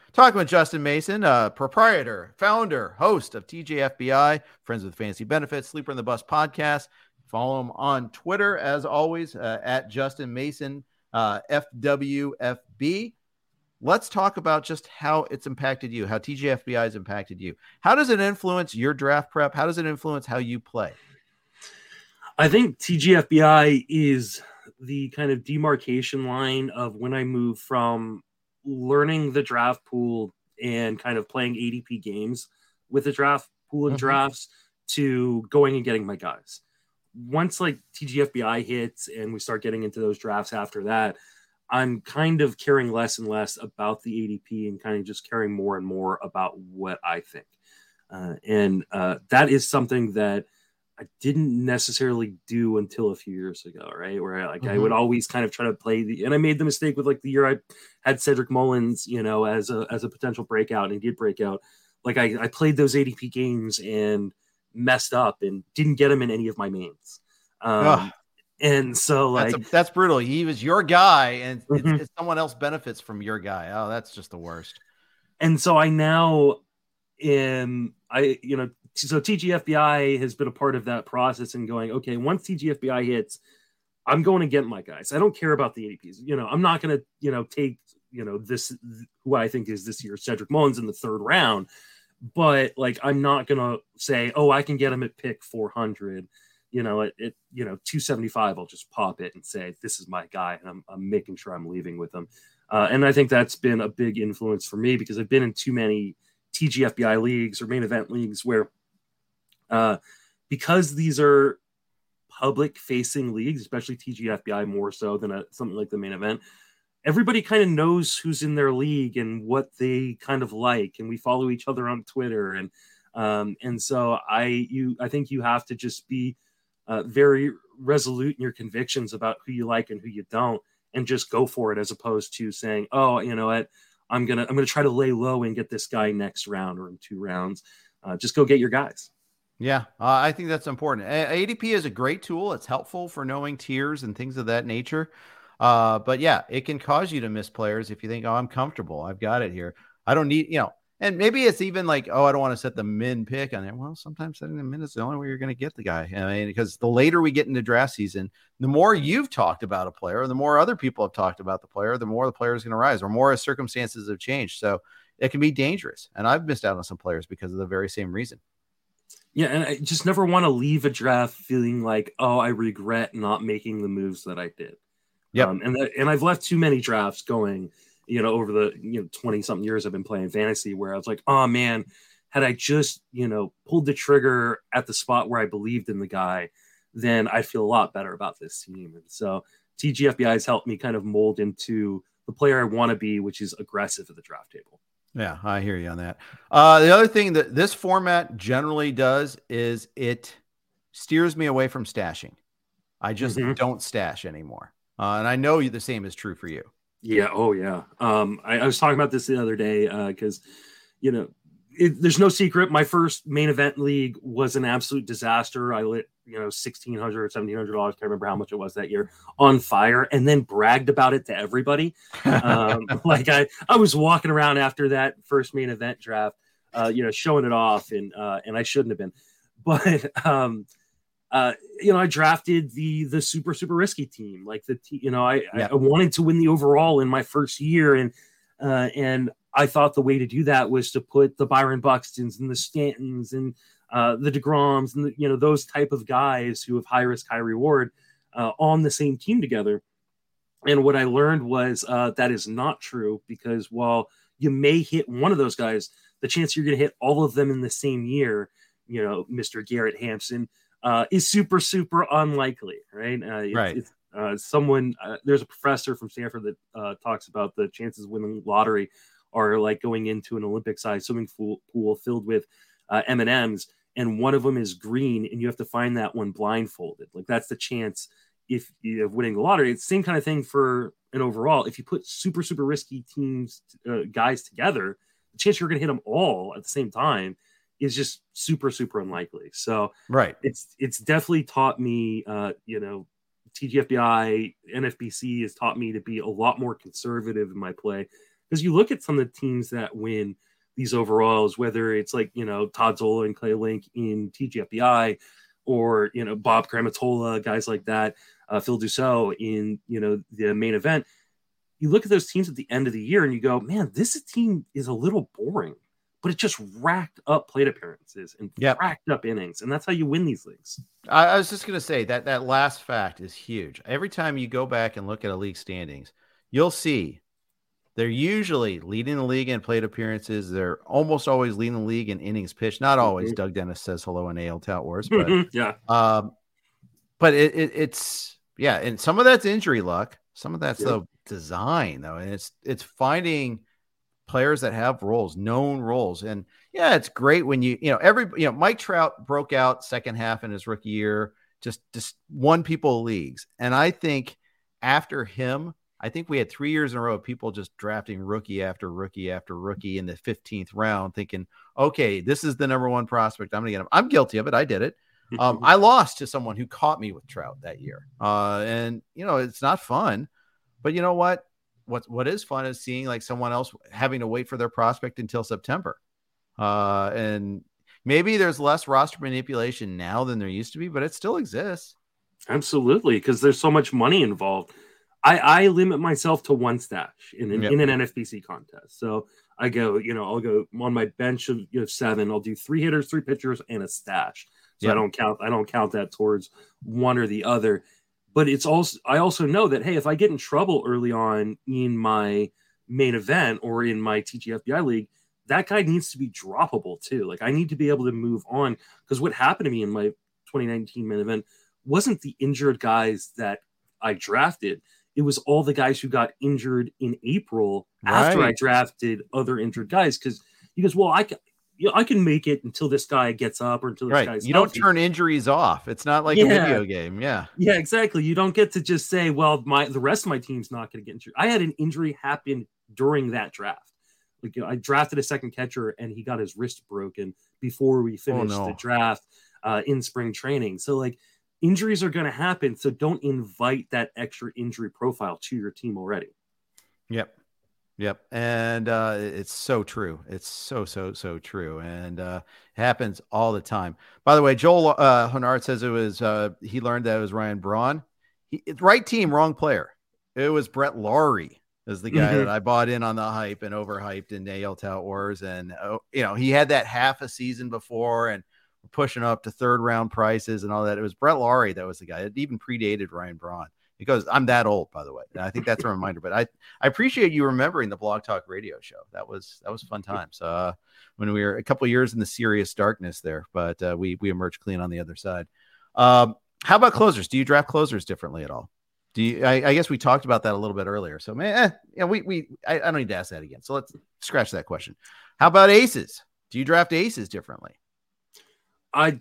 Talking with Justin Mason, proprietor, founder, host of TGFBI, Friends with Fancy Benefits, Sleeper in the Bus podcast. Follow him on Twitter, as always, at Justin Mason, FWFB. Let's talk about just how it's impacted you, how TGFBI has impacted you. How does it influence your draft prep? How does it influence how you play? I think TGFBI is the kind of demarcation line of when I move from learning the draft pool and kind of playing ADP games with the draft pool and drafts to going and getting my guys. Once like TGFBI hits and we start getting into those drafts after that, I'm kind of caring less and less about the ADP and kind of just caring more and more about what I think. And that is something that I didn't necessarily do until a few years ago, right? Where I would always kind of try to play and I made the mistake with like the year I had Cedric Mullins, you know, as a potential breakout, and he did break out. Like I played those ADP games and messed up and didn't get him in any of my mains. And so like, that's brutal. He was your guy and it's someone else benefits from your guy. Oh, that's just the worst. And so I now am, so TGFBI has been a part of that process and going, okay, once TGFBI hits, I'm going to get my guys. I don't care about the ADPs. You know, I'm not going to, take, this, who I think is this year's Cedric Mullins in the third round, but like, I'm not going to say, oh, I can get him at pick 400, at 275, I'll just pop it and say, this is my guy. And I'm making sure I'm leaving with him. And I think that's been a big influence for me because I've been in too many TGFBI leagues or main event leagues where, because these are public facing leagues, especially TGFBI more so than something like the main event, everybody kind of knows who's in their league and what they kind of like. And we follow each other on Twitter. And so I think you have to just be very resolute in your convictions about who you like and who you don't, and just go for it as opposed to saying, oh, you know what, I'm going to try to lay low and get this guy next round or in two rounds. Just go get your guys. Yeah, I think that's important. ADP is a great tool. It's helpful for knowing tiers and things of that nature. But yeah, it can cause you to miss players if you think, oh, I'm comfortable. I've got it here. I don't need, and maybe it's even like, oh, I don't want to set the min pick on it. Well, sometimes setting the min is the only way you're going to get the guy. I mean, because the later we get into draft season, the more you've talked about a player, the more other people have talked about the player, the more the player is going to rise or more as circumstances have changed. So it can be dangerous. And I've missed out on some players because of the very same reason. Yeah, and I just never want to leave a draft feeling like, oh, I regret not making the moves that I did. Yeah, and I've left too many drafts going, over the 20 something years I've been playing fantasy where I was like, oh man, had I just pulled the trigger at the spot where I believed in the guy, then I feel a lot better about this team. And so TGFBI has helped me kind of mold into the player I want to be, which is aggressive at the draft table. Yeah, I hear you on that. The other thing that this format generally does is it steers me away from stashing. I just don't stash anymore. And I know the same is true for you. Yeah. Oh, yeah. I was talking about this the other day because, you know, there's no secret. My first main event league was an absolute disaster. I lit, you know, $1,600 or $1,700. I can't remember how much it was that year on fire and then bragged about it to everybody. Like I was walking around after that first main event draft, you know, showing it off and I shouldn't have been, but, you know, I drafted the super risky team, like I wanted to win the overall in my first year. And I thought the way to do that was to put the Byron Buxtons and the Stantons and the DeGroms and, you know, those type of guys who have high risk, high reward on the same team together. And what I learned was that is not true, because while you may hit one of those guys, the chance you're going to hit all of them in the same year, you know, Mr. Garrett Hampson is super unlikely, right? Right. There's a professor from Stanford that talks about the chances of winning lottery are like going into an Olympic-sized swimming pool filled with M&Ms, and one of them is green, and you have to find that one blindfolded. Like that's the chance if you have winning the lottery. It's the same kind of thing for an overall. If you put super risky teams guys together, the chance you're going to hit them all at the same time is just super unlikely. So right, it's definitely taught me, you know, TGFBI, NFBC has taught me to be a lot more conservative in my play. Because you look at some of the teams that win these overalls, whether it's like, you know, Todd Zola and Clay Link in TGFBI or, you know, Bob Gramatola, guys like that, Phil Dussault in, you know, the main event. You look at those teams at the end of the year and you go, man, this team is a little boring, but it just racked up plate appearances and racked up innings. And that's how you win these leagues. I was just going to say that last fact is huge. Every time you go back and look at a league standings, you'll see they're usually leading the league in plate appearances. They're almost always leading the league in innings pitched. Not always. Doug Dennis says hello in AL Towers, but yeah. But it's yeah, and some of that's injury luck, some of that's the design though, and it's finding players that have roles, known roles, and yeah, it's great when you know Mike Trout broke out second half in his rookie year, just won people leagues, and I think after him. I think we had 3 years in a row of people just drafting rookie after rookie after rookie in the 15th round thinking, okay, this is the number one prospect. I'm going to get him. I'm guilty of it. I did it. I lost to someone who caught me with Trout that year. And, you know, it's not fun. But you know what? What is fun is seeing like someone else having to wait for their prospect until September. And maybe there's less roster manipulation now than there used to be, but it still exists. Absolutely, because there's so much money involved. I limit myself to one stash in an NFBC contest. So I go, you know, I'll go on my bench of seven. I'll do three hitters, three pitchers, and a stash. So yeah. I don't count that towards one or the other. But it's also I also know that, hey, if I get in trouble early on in my main event or in my TGFBI league, that guy needs to be droppable too. Like I need to be able to move on, because what happened to me in my 2019 main event wasn't the injured guys that I drafted. It was all the guys who got injured in April after I drafted other injured guys. Because he goes, well, I can make it until this guy gets up or until this guy's you healthy. Don't turn injuries off. It's not like a video game. Yeah, exactly. You don't get to just say, well, the rest of my team's not going to get injured. I had an injury happen during that draft. Like, I drafted a second catcher and he got his wrist broken before we finished the draft in spring training. So like, injuries are going to happen, so don't invite that extra injury profile to your team already. Yep. And it's so true. It's so true. And it happens all the time. By the way, Joel Honard says it was he learned that it was Ryan Braun. Right team, wrong player. It was Brett Lawrie is the guy that I bought in on the hype and overhyped in AL Towers. And, you know, he had that half a season before and pushing up to third round prices and all that. It was Brett Lawrie that was the guy. It even predated Ryan Braun, because I'm that old, by the way. And I think that's a reminder, but I appreciate you remembering the Blog Talk Radio show. That was fun times when we were a couple years in the serious darkness there, but we emerged clean on the other side. How about closers? Do you draft closers differently at all? Do you, I guess we talked about that a little bit earlier. So man, yeah, I don't need to ask that again. So let's scratch that question. How about aces? Do you draft aces differently? I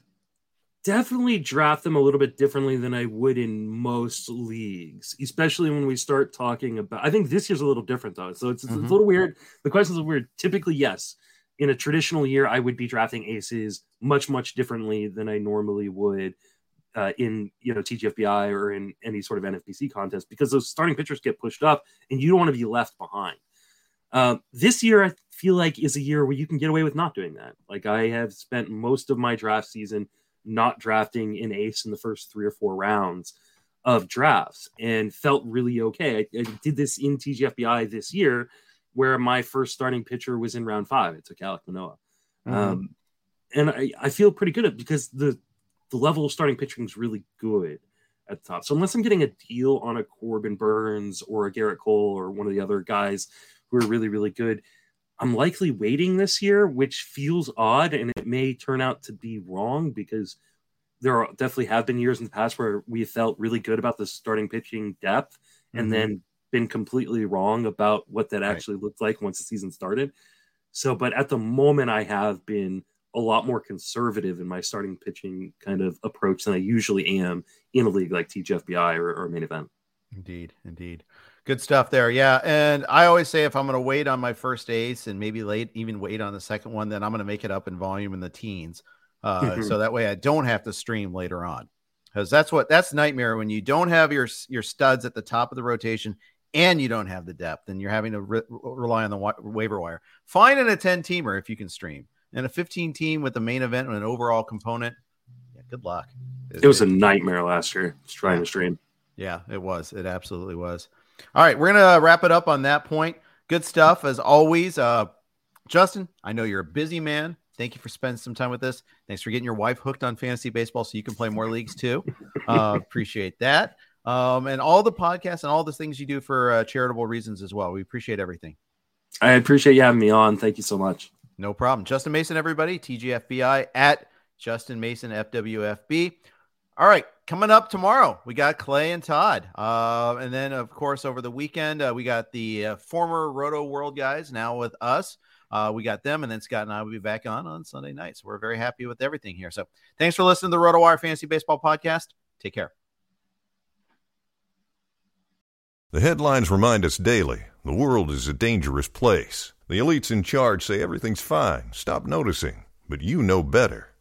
definitely draft them a little bit differently than I would in most leagues, especially when we start talking about, I think this year's a little different though. So it's a little weird. The questions are weird. Typically, yes, in a traditional year, I would be drafting aces much, much differently than I normally would in, you know, TGFBI or in any sort of NFBC contest, because those starting pitchers get pushed up and you don't want to be left behind. This year, I feel like is a year where you can get away with not doing that. Like I have spent most of my draft season not drafting an ace in the first 3 or 4 rounds of drafts and felt really okay. I did this in TGFBI this year where my first starting pitcher was in round 5. It took Alek Manoah. And I feel pretty good at because the level of starting pitching is really good at the top. So unless I'm getting a deal on a Corbin Burns or a Garrett Cole or one of the other guys who are really, really good, I'm likely waiting this year, which feels odd, and it may turn out to be wrong because there definitely have been years in the past where we felt really good about the starting pitching depth and then been completely wrong about what that actually looked like once the season started. So, but at the moment, I have been a lot more conservative in my starting pitching kind of approach than I usually am in a league like TGFBI or Main Event. Indeed. Good stuff there. Yeah. And I always say if I'm going to wait on my first ace and maybe wait on the second one, then I'm going to make it up in volume in the teens. So that way I don't have to stream later on, because that's nightmare when you don't have your studs at the top of the rotation and you don't have the depth and you're having to rely on the waiver wire. Fine in a 10 teamer if you can stream, and a 15 team with the Main Event and an overall component. Yeah, good luck. It was a nightmare last year. Just trying to stream. Yeah, it was. It absolutely was. All right, we're going to wrap it up on that point. Good stuff, as always. Justin, I know you're a busy man. Thank you for spending some time with us. Thanks for getting your wife hooked on fantasy baseball so you can play more leagues too. Appreciate that. And all the podcasts and all the things you do for charitable reasons as well. We appreciate everything. I appreciate you having me on. Thank you so much. No problem. Justin Mason, everybody. TGFBI at Justin Mason FWFB. All right. Coming up tomorrow, we got Clay and Todd. And then, of course, over the weekend, we got the former Roto World guys now with us. We got them, and then Scott and I will be back on Sunday night. So we're very happy with everything here. So thanks for listening to the RotoWire Fantasy Baseball Podcast. Take care. The headlines remind us daily the world is a dangerous place. The elites in charge say everything's fine. Stop noticing. But you know better.